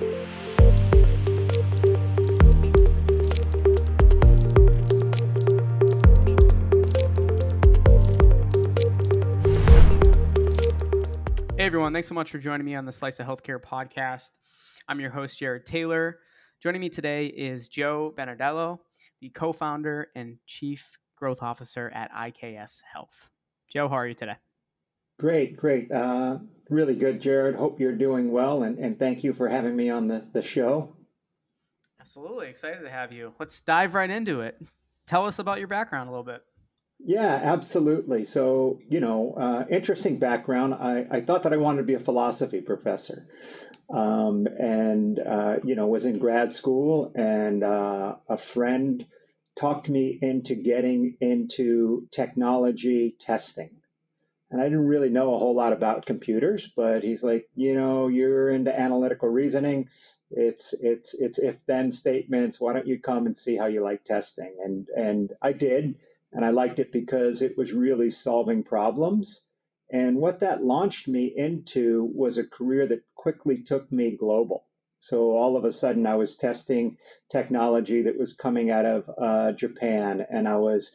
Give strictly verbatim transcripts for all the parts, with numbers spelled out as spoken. Hey everyone, thanks so much for joining me on the Slice of Healthcare podcast. I'm your host, Jared Taylor. Joining me today is Joe Benedello, the co-founder and chief growth officer at I K S Health. Joe, how are you today? Great, great. Uh, really good, Jared. Hope you're doing well, and, and thank you for having me on the, the show. Absolutely. Excited to have you. Let's dive right into it. Tell us about your background a little bit. Yeah, absolutely. So, you know, uh, interesting background. I, I thought that I wanted to be a philosophy professor um, and, uh, you know, was in grad school, and uh, a friend talked me into getting into technology testing. And I didn't really know a whole lot about computers, but he's like, you know, you're into analytical reasoning. It's it's it's if-then statements. Why don't you come and see how you like testing? And and I did. And I liked it because it was really solving problems. And what that launched me into was a career that quickly took me global. So all of a sudden, I was testing technology that was coming out of uh, Japan, and I was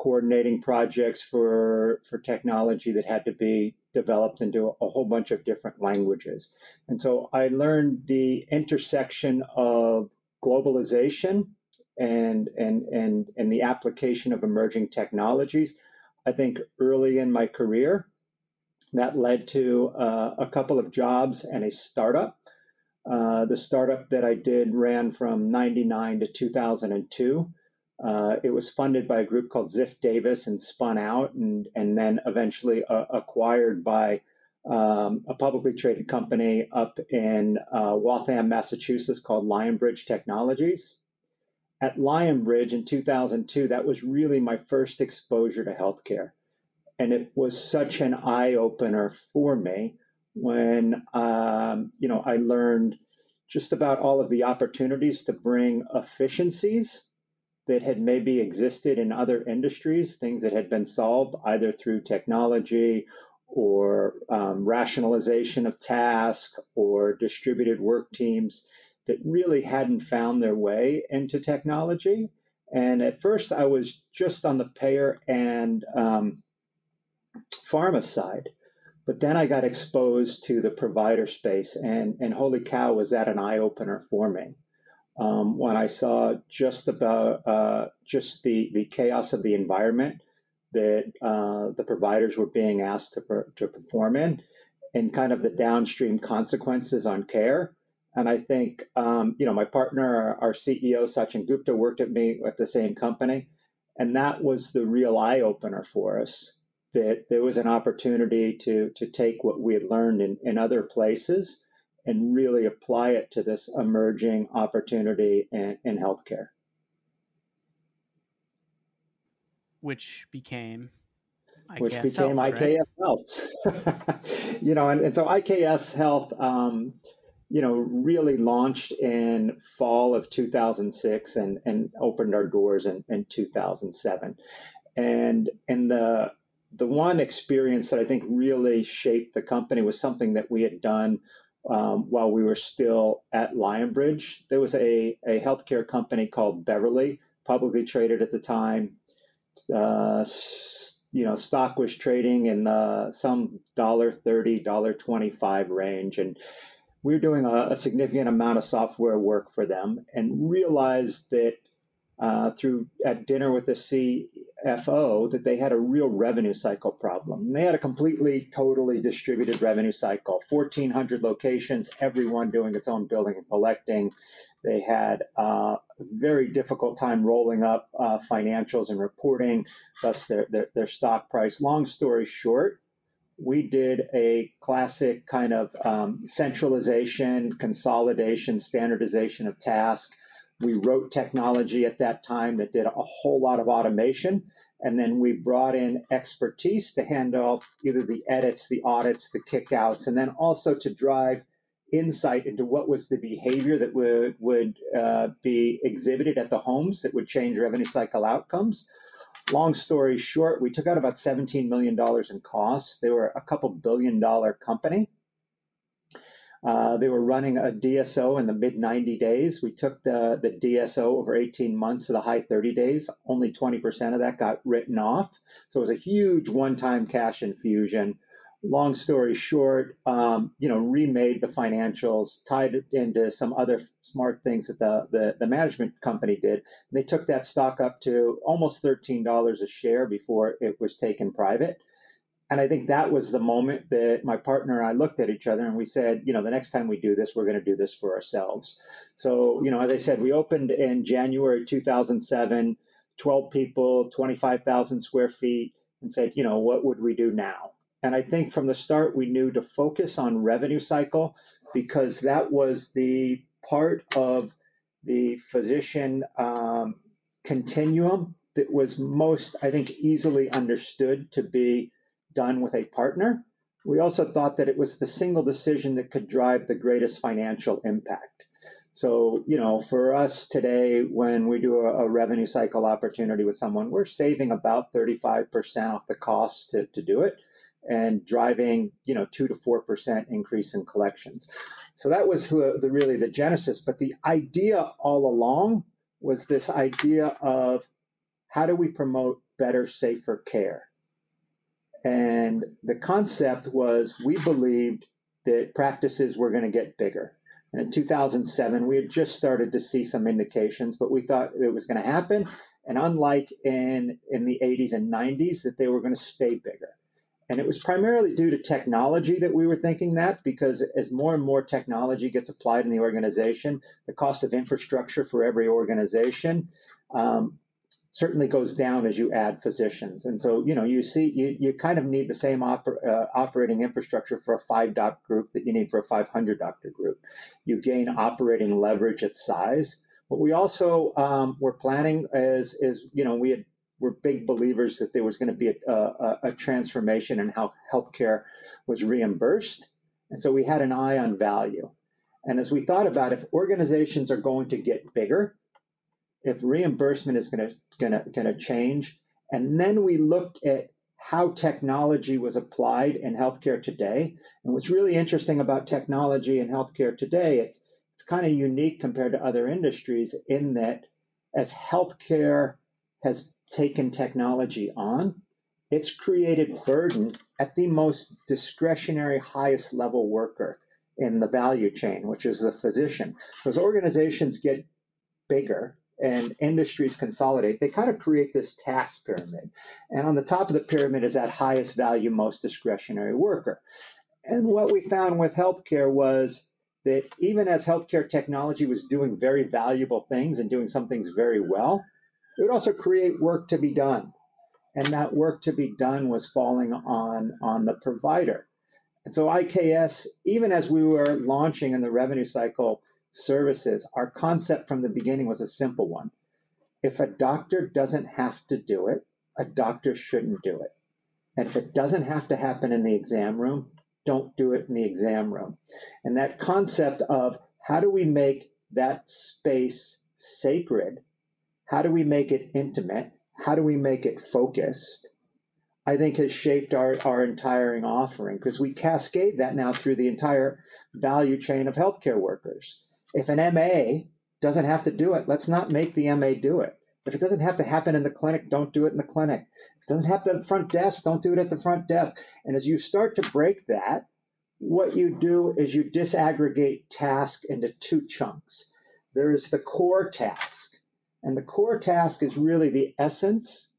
coordinating projects for, for technology that had to be developed into a whole bunch of different languages. And so I learned the intersection of globalization and and and and the application of emerging technologies. I think early in my career, that led to uh, a couple of jobs and a startup. Uh, the startup that I did ran from ninety-nine to two thousand two. Uh, it was funded by a group called Ziff Davis and spun out and and then eventually uh, acquired by um, a publicly traded company up in uh, Waltham, Massachusetts called Lionbridge Technologies. At Lionbridge in two thousand two, that was really my first exposure to healthcare. And it was such an eye-opener for me when, um, you know, I learned just about all of the opportunities to bring efficiencies that had maybe existed in other industries, things that had been solved either through technology or um, rationalization of tasks or distributed work teams that really hadn't found their way into technology. And at first I was just on the payer and um, pharma side, but then I got exposed to the provider space, and, and holy cow, was that an eye-opener for me. Um, when I saw just about uh, just the, the chaos of the environment that uh, the providers were being asked to, per, to perform in, and kind of the downstream consequences on care. And I think, um, you know, my partner, our C E O, Sachin Gupta, worked at me at the same company. And that was the real eye opener for us, that there was an opportunity to to take what we had learned in, in other places and really apply it to this emerging opportunity in, in healthcare. Which became... I K S which became Health, I K S right? Health. You know, and, and so I K S Health... Um, you know, really launched in fall of two thousand six and, and opened our doors in, in two thousand seven. And and the the one experience that I think really shaped the company was something that we had done um, while we were still at Lionbridge. There was a, a healthcare company called Beverly, publicly traded at the time. Uh, you know, stock was trading in the, some one dollar thirty, one dollar twenty-five range. And we were doing a, a significant amount of software work for them, and realized that uh, through at dinner with the C F O that they had a real revenue cycle problem. And they had a completely, totally distributed revenue cycle, fourteen hundred locations, everyone doing its own billing and collecting. They had uh, a very difficult time rolling up uh, financials and reporting, thus their, their, their stock price. Long story short, we did a classic kind of um, centralization, consolidation, standardization of tasks. We wrote technology at that time that did a whole lot of automation. And then we brought in expertise to handle either the edits, the audits, the kickouts, and then also to drive insight into what was the behavior that would, would uh, be exhibited at the homes that would change revenue cycle outcomes. Long story short, we took out about seventeen million dollars in costs. They were a couple billion dollar company. Uh, they were running a D S O in the mid ninety days. We took the, the D S O over eighteen months to the high thirty days. Only twenty percent of that got written off. So it was a huge one-time cash infusion. Long story short, um, you know, remade the financials, tied it into some other smart things that the, the, the management company did. And they took that stock up to almost thirteen dollars a share before it was taken private. And I think that was the moment that my partner and I looked at each other and we said, you know, the next time we do this, we're going to do this for ourselves. So, you know, as I said, we opened in January two thousand seven, twelve people, twenty-five thousand square feet, and said, you know, what would we do now? And I think from the start, we knew to focus on revenue cycle, because that was the part of the physician um, continuum that was most, I think, easily understood to be done with a partner. We also thought that it was the single decision that could drive the greatest financial impact. So, you know, for us today, when we do a, a revenue cycle opportunity with someone, we're saving about thirty-five percent off the cost to, to do it and driving, you know, two to four percent increase in collections. So that was the, the really the genesis. But the idea all along was this idea of how do we promote better, safer care? And the concept was we believed that practices were going to get bigger. And in two thousand seven, we had just started to see some indications, but we thought it was going to happen. And unlike in, in the eighties and nineties, that they were going to stay bigger. And it was primarily due to technology that we were thinking that, because as more and more technology gets applied in the organization, the cost of infrastructure for every organization um, certainly goes down as you add physicians. And so, you know, you see, you, you kind of need the same oper, uh, operating infrastructure for a five-doc group that you need for a five hundred doctor group. You gain operating leverage at size. What we also um, were planning is, is, you know, we had were big believers that there was going to be a, a, a transformation in how healthcare was reimbursed. And so we had an eye on value. And as we thought about if organizations are going to get bigger, if reimbursement is going to, going to, going to change, and then we looked at how technology was applied in healthcare today. And what's really interesting about technology in healthcare today, it's, it's kind of unique compared to other industries in that as healthcare has taken technology on, it's created burden at the most discretionary, highest level worker in the value chain, which is the physician. So as organizations get bigger and industries consolidate, they kind of create this task pyramid. And on the top of the pyramid is that highest value, most discretionary worker. And what we found with healthcare was that even as healthcare technology was doing very valuable things and doing some things very well, it would also create work to be done. And that work to be done was falling on, on the provider. And so I K S, even as we were launching in the revenue cycle services, our concept from the beginning was a simple one. If a doctor doesn't have to do it, a doctor shouldn't do it. And if it doesn't have to happen in the exam room, don't do it in the exam room. And that concept of how do we make that space sacred? How do we make it intimate? How do we make it focused? I think has shaped our, our entire offering, because we cascade that now through the entire value chain of healthcare workers. If an M A doesn't have to do it, let's not make the M A do it. If it doesn't have to happen in the clinic, don't do it in the clinic. If it doesn't happen at the front desk, don't do it at the front desk. And as you start to break that, what you do is you disaggregate task into two chunks. There is the core task. And the core task is really the essence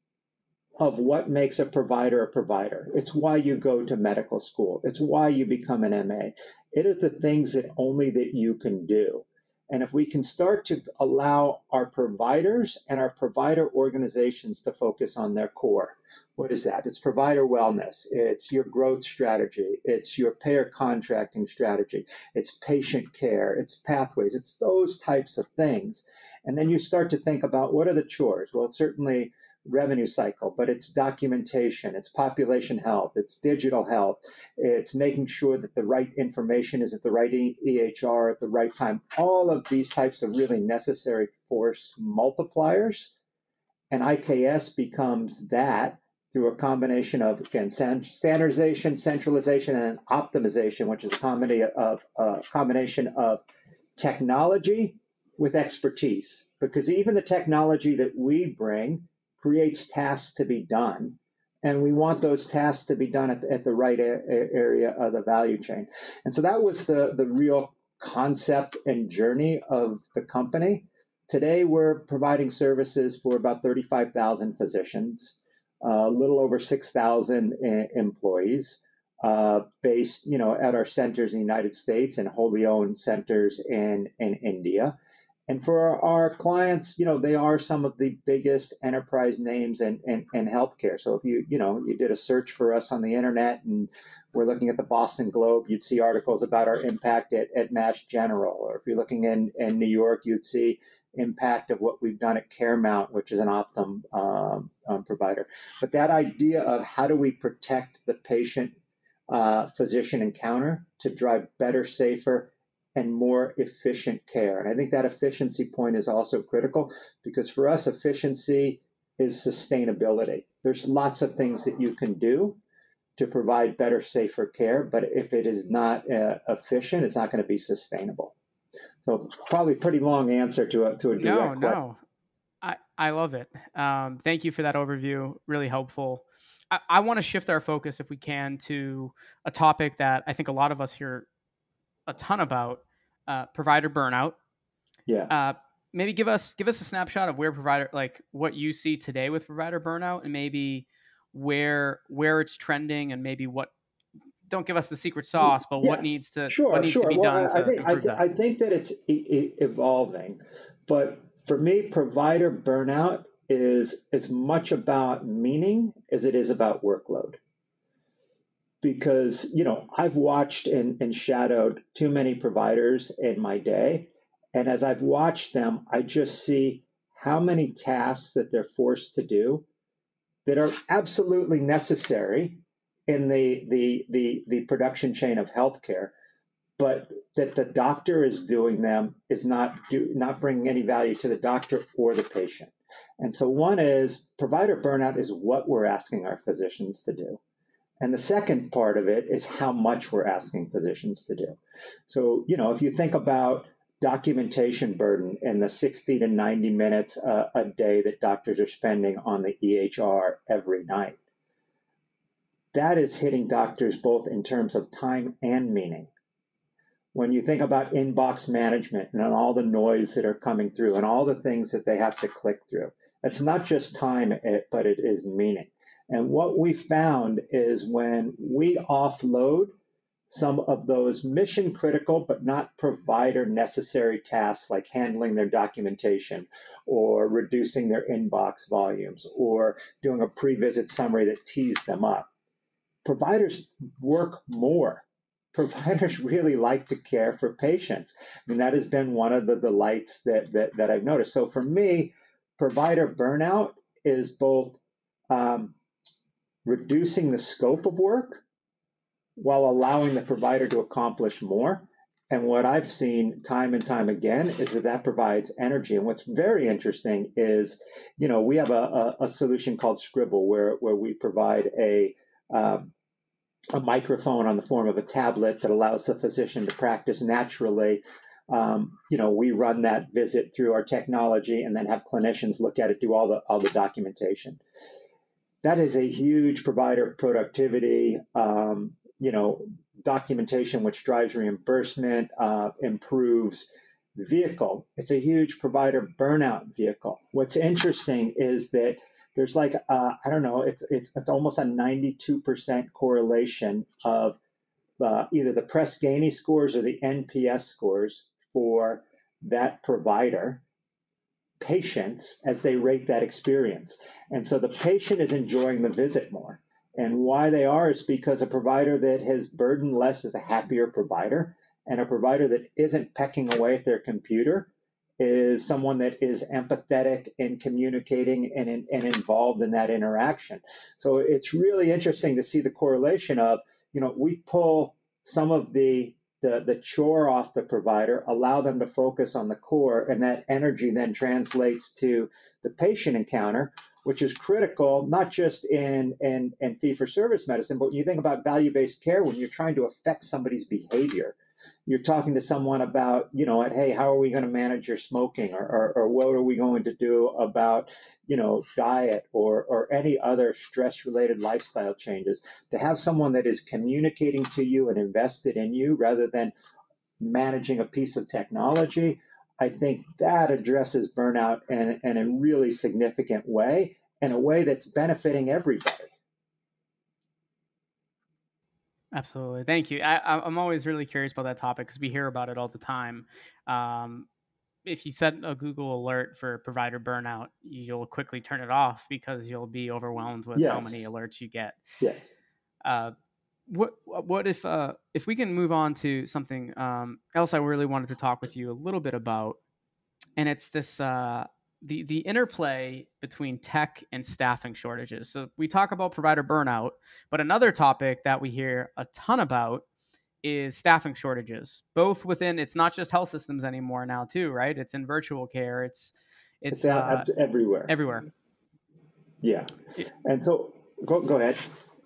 of what makes a provider a provider. It's why you go to medical school. It's why you become an M A. It is the things that only that you can do. And if we can start to allow our providers and our provider organizations to focus on their core, what is that? It's provider wellness. It's your growth strategy. It's your payer contracting strategy. It's patient care. It's pathways. It's those types of things. And then you start to think about what are the chores? Well, it's certainly revenue cycle, but it's documentation, it's population health, it's digital health, it's making sure that the right information is at the right E H R at the right time. All of these types of really necessary force multipliers. And I K S becomes that through a combination of, again, standardization, centralization, and optimization, which is a combination of, uh, combination of technology with expertise. Because even the technology that we bring creates tasks to be done. And we want those tasks to be done at the, at the right a- area of the value chain. And so that was the, the real concept and journey of the company. Today, we're providing services for about thirty-five thousand physicians, uh, a little over six thousand employees, uh, based, you know, at our centers in the United States and wholly owned centers in, in India. And for our clients, you know, they are some of the biggest enterprise names in, in, in healthcare. So if you, you know, you did a search for us on the internet and we're looking at the Boston Globe, you'd see articles about our impact at, at Mass General. Or if you're looking in, in New York, you'd see impact of what we've done at CareMount, which is an Optum um, um, provider. But that idea of how do we protect the patient uh, physician encounter to drive better, safer, and more efficient care. And I think that efficiency point is also critical, because for us, efficiency is sustainability. There's lots of things that you can do to provide better, safer care, but if it is not uh, efficient, it's not going to be sustainable. So probably pretty long answer to a, to a direct question. No, no. I, I love it. Um, thank you for that overview. Really helpful. I, I want to shift our focus, if we can, to a topic that I think a lot of us here a ton about, uh, provider burnout. Yeah. Uh, maybe give us, give us a snapshot of where provider, like what you see today with provider burnout, and maybe where, where it's trending, and maybe what, don't give us the secret sauce, but yeah. what needs to, sure, what needs sure. to be well, done. I, to I, think, I, that. I think that it's e- evolving, but for me, provider burnout is as much about meaning as it is about workload. Because, you know, I've watched and, and shadowed too many providers in my day. And as I've watched them, I just see how many tasks that they're forced to do that are absolutely necessary in the the the, the production chain of healthcare, but that the doctor is doing them is not do, not bringing any value to the doctor or the patient. And so one is provider burnout is what we're asking our physicians to do. And the second part of it is how much we're asking physicians to do. So, you know, if you think about documentation burden and the sixty to ninety minutes uh, a day that doctors are spending on the E H R every night, that is hitting doctors both in terms of time and meaning. When you think about inbox management and all the noise that are coming through and all the things that they have to click through, it's not just time, but it is meaning. And what we found is when we offload some of those mission critical, but not provider necessary tasks like handling their documentation or reducing their inbox volumes or doing a pre-visit summary that tees them up, providers work more. Providers really like to care for patients. I mean, that has been one of the delights that, that, that I've noticed. So for me, provider burnout is both, um, reducing the scope of work while allowing the provider to accomplish more. And what I've seen time and time again is that that provides energy. And what's very interesting is, you know, we have a, a, a solution called Scribble where, where we provide a, um, a microphone on the form of a tablet that allows the physician to practice naturally. Um, you know, we run that visit through our technology and then have clinicians look at it, do all the all the documentation. That is a huge provider productivity, um, you know, documentation, which drives reimbursement, uh, improves vehicle. It's a huge provider burnout vehicle. What's interesting is that there's like, uh, I don't know, it's it's it's almost a ninety-two percent correlation of uh, either the Press Ganey scores or the N P S scores for that provider patients as they rate that experience. And so the patient is enjoying the visit more. And why they are is because a provider that has burdened less is a happier provider, and a provider that isn't pecking away at their computer is someone that is empathetic in communicating and, and, and involved in that interaction. So it's really interesting to see the correlation of, you know, we pull some of the The, the chore off the provider, allow them to focus on the core, and that energy then translates to the patient encounter, which is critical, not just in, in, in fee-for-service medicine, but when you think about value-based care, when you're trying to affect somebody's behavior, you're talking to someone about, you know, hey, how are we going to manage your smoking, or, or, or what are we going to do about, you know, diet or, or any other stress-related lifestyle changes. To have someone that is communicating to you and invested in you rather than managing a piece of technology, I think that addresses burnout in, in a really significant way, in a way that's benefiting everybody. Absolutely. Thank you. I, I'm always really curious about that topic because we hear about it all the time. Um, if you set a Google alert for provider burnout, you'll quickly turn it off because you'll be overwhelmed with yes. how many alerts you get. Yes. Uh, What what if uh, if we can move on to something um, else I really wanted to talk with you a little bit about, and it's this uh, the the interplay between tech and staffing shortages. So we talk about provider burnout, but another topic that we hear a ton about is staffing shortages. Both within, it's not just health systems anymore now too, right? It's in virtual care. It's it's, it's uh, everywhere. Everywhere. Yeah, and so go go ahead.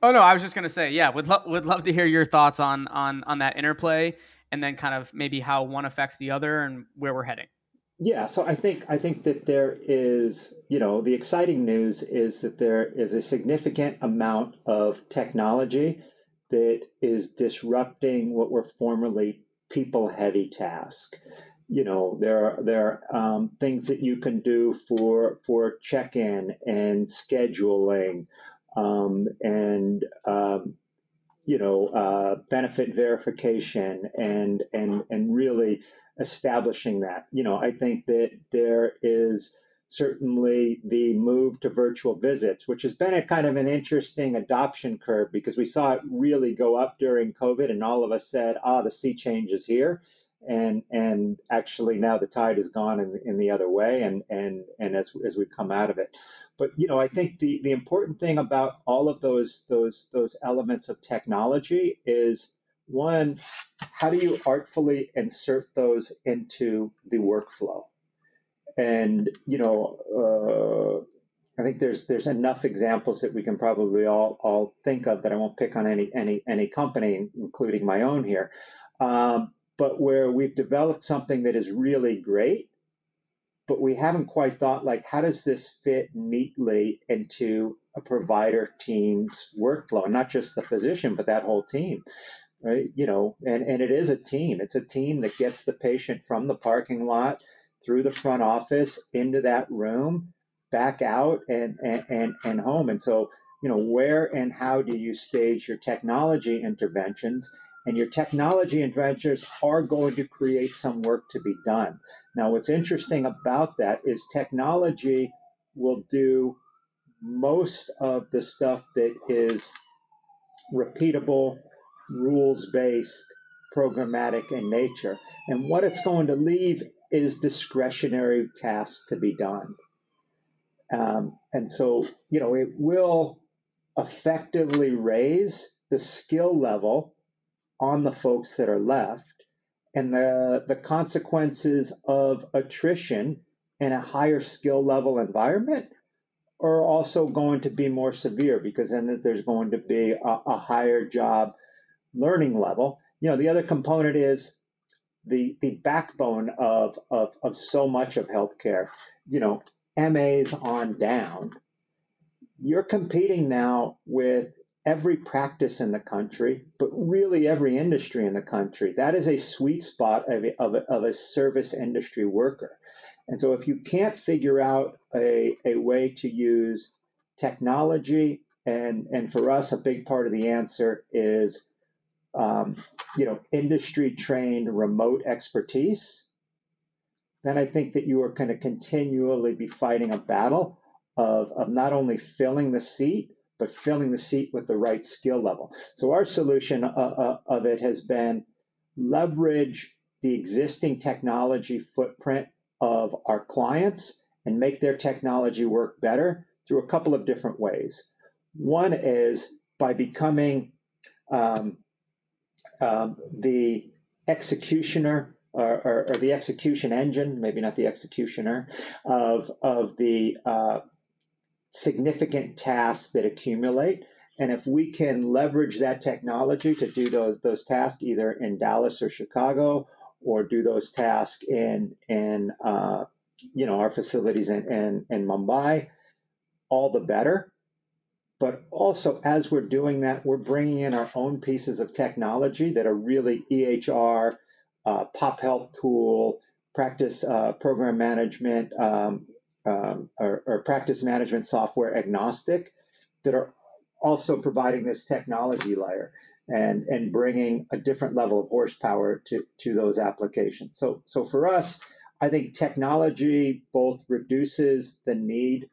Oh, no, I was just going to say, yeah, would lo- would love to hear your thoughts on, on on that interplay and then kind of maybe how one affects the other and where we're heading. Yeah, so I think I think that there is, you know, the exciting news is that there is a significant amount of technology that is disrupting what were formerly people-heavy tasks. You know, there are there are um, things that you can do for for check-in and scheduling, Um, and, um, you know, uh, benefit verification and, and, and really establishing that. You know, I think that there is certainly the move to virtual visits, which has been a kind of an interesting adoption curve because we saw it really go up during COVID and all of us said, ah, the sea change is here. And, and actually now the tide has gone in, in the other way. And, and, and as, as we come out of it. But, you know, I think the, the important thing about all of those those those elements of technology is, one, how do you artfully insert those into the workflow? And, you know, uh, I think there's there's enough examples that we can probably all all think of that I won't pick on any any any company, including my own here, um, but where we've developed something that is really great, but we haven't quite thought, like, how does this fit neatly into a provider team's workflow? And not just the physician, but that whole team, right? You know, and, and it is a team. It's a team that gets the patient from the parking lot through the front office into that room, back out and, and, and, and home. And so, you know, where and how do you stage your technology interventions? And your technology interventions are going to create some work to be done. Now, what's interesting about that is technology will do most of the stuff that is repeatable, rules-based, programmatic in nature. And what it's going to leave is discretionary tasks to be done. Um, and so, you know, it will effectively raise the skill level on the folks that are left, and the the consequences of attrition in a higher skill level environment are also going to be more severe, because then there's going to be a, a higher job learning level. You know, the other component is the the backbone of of of so much of healthcare. You know, M As on down, you're competing now with every practice in the country, but really every industry in the country. That is a sweet spot of a, of a, of a service industry worker. And so if you can't figure out a, a way to use technology, and, and for us, a big part of the answer is, um, you know, industry-trained remote expertise, then I think that you are going to continually be fighting a battle of, of not only filling the seat, but filling the seat with the right skill level. So our solution uh, uh, of it has been leverage the existing technology footprint of our clients and make their technology work better through a couple of different ways. One is by becoming um, um, the executioner or, or, or the execution engine, maybe not the executioner, of, of the uh, significant tasks that accumulate. And if we can leverage that technology to do those those tasks either in Dallas or Chicago, or do those tasks in in uh, you know our facilities in, in in Mumbai, all the better. But also, as we're doing that, we're bringing in our own pieces of technology that are really E H R, uh, pop health tool, practice uh, program management, um, um, or, or practice management software agnostic, that are also providing this technology layer and, and bringing a different level of horsepower to, to those applications. So, so for us, I think technology both reduces the need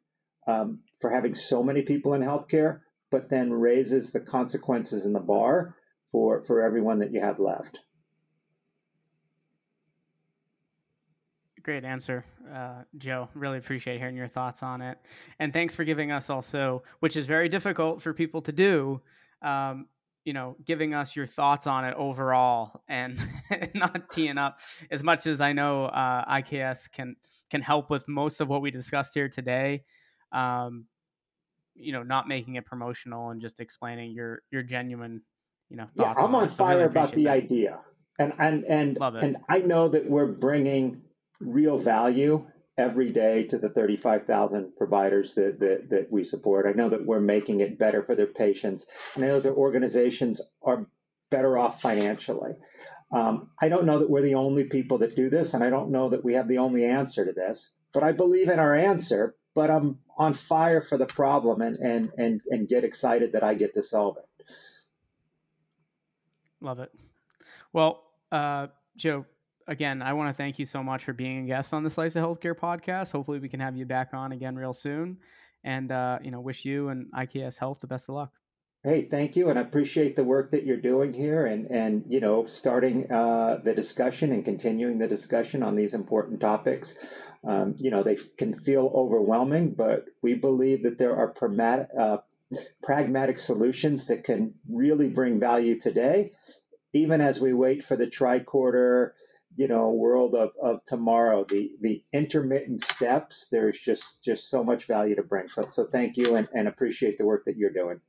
um, for having so many people in healthcare, but then raises the consequences and the bar for, for everyone that you have left. Great answer, uh, Joe. Really appreciate hearing your thoughts on it. And thanks for giving us also, which is very difficult for people to do, um, you know, giving us your thoughts on it overall and not teeing up as much as I know uh, I K S can can help with most of what we discussed here today. Um, you know, not making it promotional and just explaining your your genuine, you know, thoughts. Yeah, I'm on, on fire so really about the that. idea. And, and, and, and I know that we're bringing real value every day to the thirty-five thousand providers that, that that we support. I know that we're making it better for their patients, and I know their organizations are better off financially. Um, I don't know that we're the only people that do this, and I don't know that we have the only answer to this, but I believe in our answer, but I'm on fire for the problem and and and, and get excited that I get to solve it. Love it. Well, uh, Joe, again, I want to thank you so much for being a guest on the Slice of Healthcare podcast. Hopefully we can have you back on again real soon, and, uh, you know, wish you and I K S Health the best of luck. Hey, thank you. And I appreciate the work that you're doing here and, and, you know, starting uh, the discussion and continuing the discussion on these important topics. Um, you know, they can feel overwhelming, but we believe that there are pragmatic, uh, pragmatic solutions that can really bring value today, even as we wait for the tricorder, you know, world of, of tomorrow, the, the intermittent steps. There's just, just so much value to bring. So, so thank you and, and appreciate the work that you're doing.